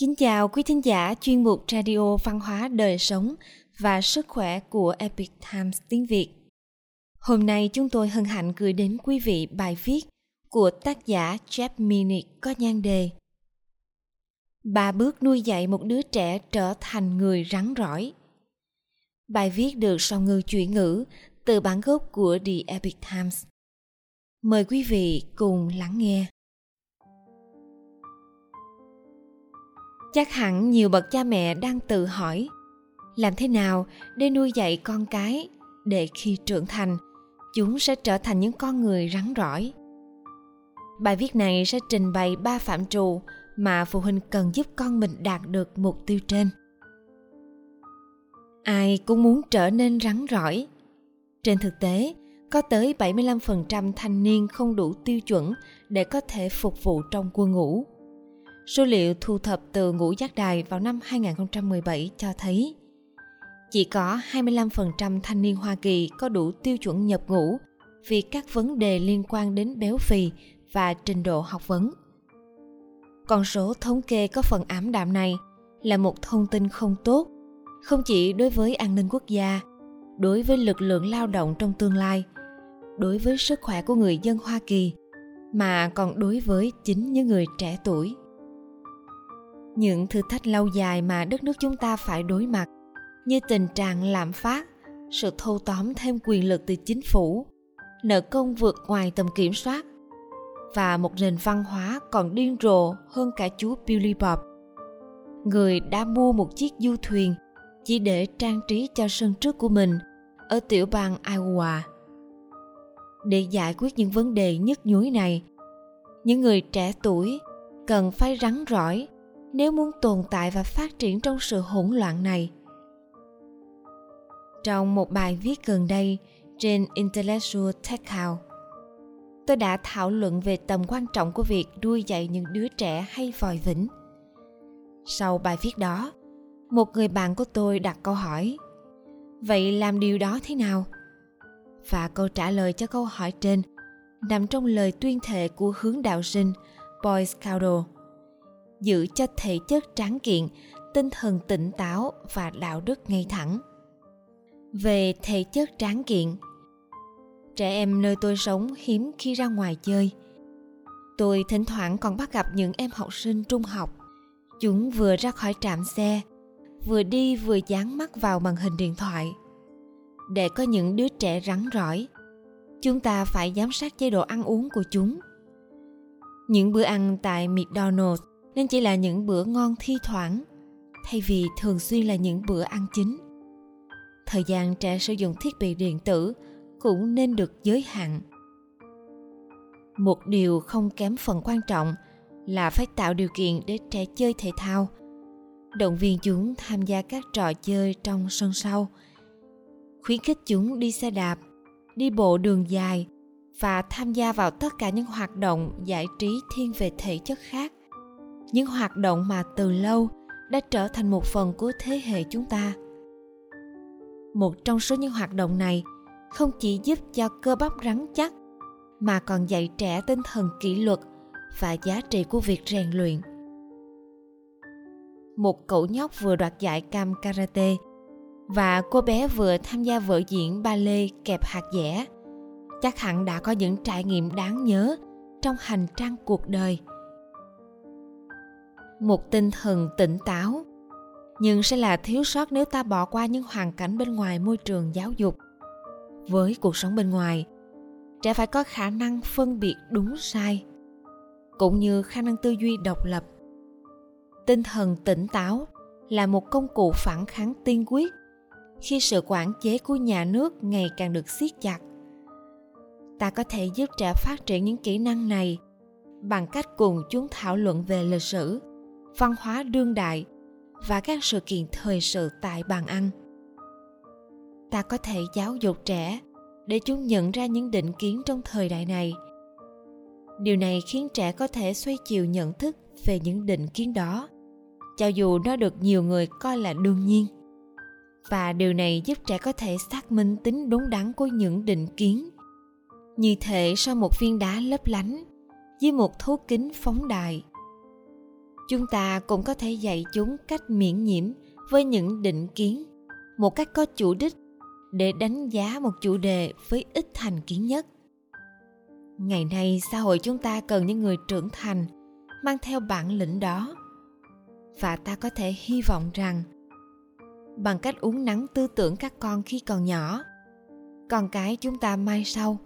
Kính chào quý thính giả chuyên mục Radio Văn hóa Đời Sống và Sức Khỏe của Epoch Times tiếng Việt. Hôm nay chúng tôi hân hạnh gửi đến quý vị bài viết của tác giả Jeff Minnick có nhan đề 3 bước nuôi dạy một đứa trẻ trở thành người rắn rỏi. Bài viết được song ngữ chuyển ngữ từ bản gốc của The Epoch Times. Mời quý vị cùng lắng nghe. Chắc hẳn nhiều bậc cha mẹ đang tự hỏi làm thế nào để nuôi dạy con cái để khi trưởng thành, chúng sẽ trở thành những con người rắn rỏi. Bài viết này sẽ trình bày 3 phạm trù mà phụ huynh cần giúp con mình đạt được mục tiêu trên. Ai cũng muốn trở nên rắn rỏi. Trên thực tế, có tới 75% thanh niên không đủ tiêu chuẩn để có thể phục vụ trong quân ngũ. Số liệu thu thập từ Ngũ Giác Đài vào năm 2017 cho thấy chỉ có 25% thanh niên Hoa Kỳ có đủ tiêu chuẩn nhập ngũ vì các vấn đề liên quan đến béo phì và trình độ học vấn. Con số thống kê có phần ảm đạm này là một thông tin không tốt, không chỉ đối với an ninh quốc gia, đối với lực lượng lao động trong tương lai, đối với sức khỏe của người dân Hoa Kỳ, mà còn đối với chính những người trẻ tuổi. Những thử thách lâu dài mà đất nước chúng ta phải đối mặt, như tình trạng lạm phát, sự thâu tóm thêm quyền lực từ chính phủ, nợ công vượt ngoài tầm kiểm soát, và một nền văn hóa còn điên rồ hơn cả chú Billy Bob, người đã mua một chiếc du thuyền chỉ để trang trí cho sân trước của mình ở tiểu bang Iowa. Để giải quyết những vấn đề nhức nhối này, những người trẻ tuổi cần phải rắn rỏi nếu muốn tồn tại và phát triển trong sự hỗn loạn này. Trong một bài viết gần đây trên Intellectual Tech How, tôi đã thảo luận về tầm quan trọng của việc nuôi dạy những đứa trẻ hay vòi vĩnh. Sau bài viết đó, một người bạn của tôi đặt câu hỏi: vậy làm điều đó thế nào? Và câu trả lời cho câu hỏi trên nằm trong lời tuyên thệ của hướng đạo sinh Boy Scouts: giữ cho thể chất tráng kiện, tinh thần tỉnh táo và đạo đức ngay thẳng. Về thể chất tráng kiện, trẻ em nơi tôi sống hiếm khi ra ngoài chơi. Tôi thỉnh thoảng còn bắt gặp những em học sinh trung học. Chúng vừa ra khỏi trạm xe, vừa đi vừa dán mắt vào màn hình điện thoại. Để có những đứa trẻ rắn rỏi, chúng ta phải giám sát chế độ ăn uống của chúng. Những bữa ăn tại McDonald's nên chỉ là những bữa ngon thi thoảng, thay vì thường xuyên là những bữa ăn chính. Thời gian trẻ sử dụng thiết bị điện tử cũng nên được giới hạn. Một điều không kém phần quan trọng là phải tạo điều kiện để trẻ chơi thể thao, động viên chúng tham gia các trò chơi trong sân sau, khuyến khích chúng đi xe đạp, đi bộ đường dài và tham gia vào tất cả những hoạt động giải trí thiên về thể chất khác. Những hoạt động mà từ lâu đã trở thành một phần của thế hệ chúng ta. Một trong số những hoạt động này không chỉ giúp cho cơ bắp rắn chắc, mà còn dạy trẻ tinh thần kỷ luật và giá trị của việc rèn luyện. Một cậu nhóc vừa đoạt giải cam karate và cô bé vừa tham gia vở diễn ballet kẹp hạt dẻ chắc hẳn đã có những trải nghiệm đáng nhớ trong hành trang cuộc đời. Một tinh thần tỉnh táo, nhưng sẽ là thiếu sót nếu ta bỏ qua những hoàn cảnh bên ngoài môi trường giáo dục. Với cuộc sống bên ngoài, trẻ phải có khả năng phân biệt đúng sai, cũng như khả năng tư duy độc lập. Tinh thần tỉnh táo là một công cụ phản kháng tiên quyết khi sự quản chế của nhà nước ngày càng được siết chặt. Ta có thể giúp trẻ phát triển những kỹ năng này bằng cách cùng chúng thảo luận về lịch sử, văn hóa đương đại và các sự kiện thời sự tại bàn ăn. Ta có thể giáo dục trẻ để chúng nhận ra những định kiến trong thời đại này. Điều này khiến trẻ có thể xoay chiều nhận thức về những định kiến đó, cho dù nó được nhiều người coi là đương nhiên. Và điều này giúp trẻ có thể xác minh tính đúng đắn của những định kiến. Như thể sau một viên đá lấp lánh, với một thấu kính phóng đại, chúng ta cũng có thể dạy chúng cách miễn nhiễm với những định kiến một cách có chủ đích để đánh giá một chủ đề với ít thành kiến nhất. Ngày nay, xã hội chúng ta cần những người trưởng thành mang theo bản lĩnh đó. Và ta có thể hy vọng rằng bằng cách uốn nắn tư tưởng các con khi còn nhỏ, con cái chúng ta mai sau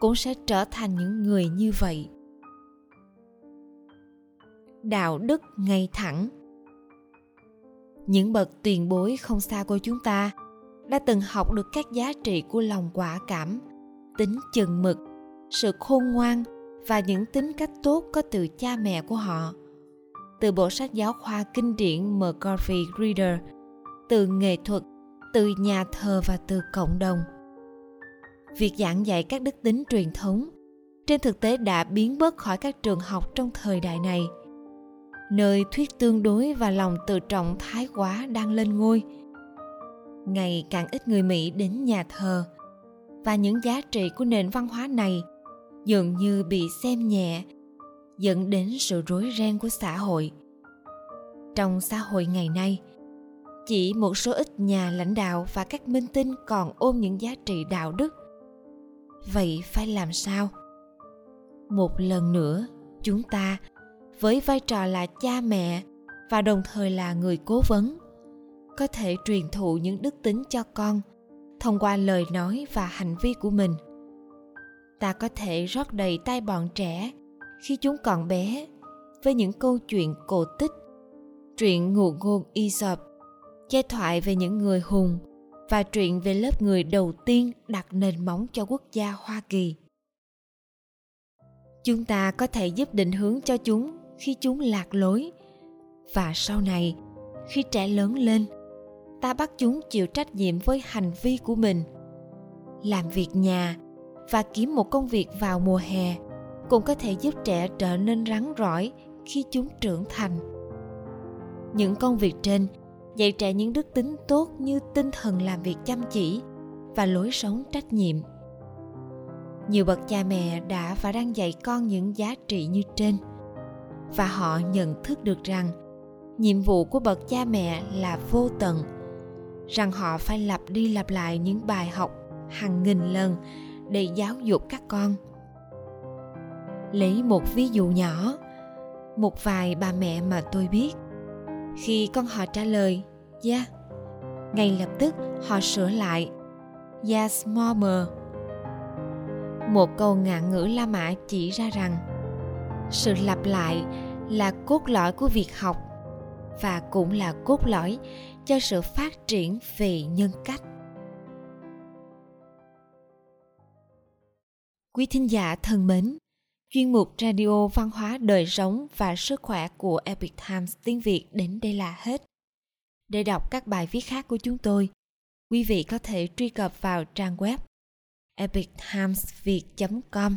cũng sẽ trở thành những người như vậy. Đạo đức ngay thẳng. Những bậc tiền bối không xa của chúng ta đã từng học được các giá trị của lòng quả cảm, tính chừng mực, sự khôn ngoan và những tính cách tốt có từ cha mẹ của họ, từ bộ sách giáo khoa kinh điển McCarthy Reader, từ nghệ thuật, từ nhà thờ và từ cộng đồng. Việc giảng dạy các đức tính truyền thống trên thực tế đã biến bớt khỏi các trường học trong thời đại này, nơi thuyết tương đối và lòng tự trọng thái quá đang lên ngôi. Ngày càng ít người Mỹ đến nhà thờ, và những giá trị của nền văn hóa này dường như bị xem nhẹ, dẫn đến sự rối ren của xã hội. Trong xã hội ngày nay, chỉ một số ít nhà lãnh đạo và các minh tinh còn ôm những giá trị đạo đức. Vậy phải làm sao? Một lần nữa, chúng ta, với vai trò là cha mẹ và đồng thời là người cố vấn, có thể truyền thụ những đức tính cho con thông qua lời nói và hành vi của mình. Ta có thể rót đầy tai bọn trẻ khi chúng còn bé với những câu chuyện cổ tích, truyện ngụ ngôn Aesop, giai thoại về những người hùng và truyện về lớp người đầu tiên đặt nền móng cho quốc gia Hoa Kỳ. Chúng ta có thể giúp định hướng cho chúng khi chúng lạc lối, và sau này, khi trẻ lớn lên, ta bắt chúng chịu trách nhiệm với hành vi của mình, làm việc nhà và kiếm một công việc vào mùa hè cũng có thể giúp trẻ trở nên rắn rỏi khi chúng trưởng thành. Những công việc trên dạy trẻ những đức tính tốt như tinh thần làm việc chăm chỉ và lối sống trách nhiệm. Nhiều bậc cha mẹ đã và đang dạy con những giá trị như trên, và họ nhận thức được rằng nhiệm vụ của bậc cha mẹ là vô tận, rằng họ phải lặp đi lặp lại những bài học hàng nghìn lần để giáo dục các con. Lấy một ví dụ nhỏ, một vài bà mẹ mà tôi biết, khi con họ trả lời "Yeah", ngay lập tức họ sửa lại "Yes, Mama". Một câu ngạn ngữ La Mã chỉ ra rằng sự lặp lại là cốt lõi của việc học và cũng là cốt lõi cho sự phát triển về nhân cách. Quý thính giả thân mến, chuyên mục Radio Văn hóa Đời Sống và Sức Khỏe của Epoch Times tiếng Việt đến đây là hết. Để đọc các bài viết khác của chúng tôi, quý vị có thể truy cập vào trang web epictimesviet.com.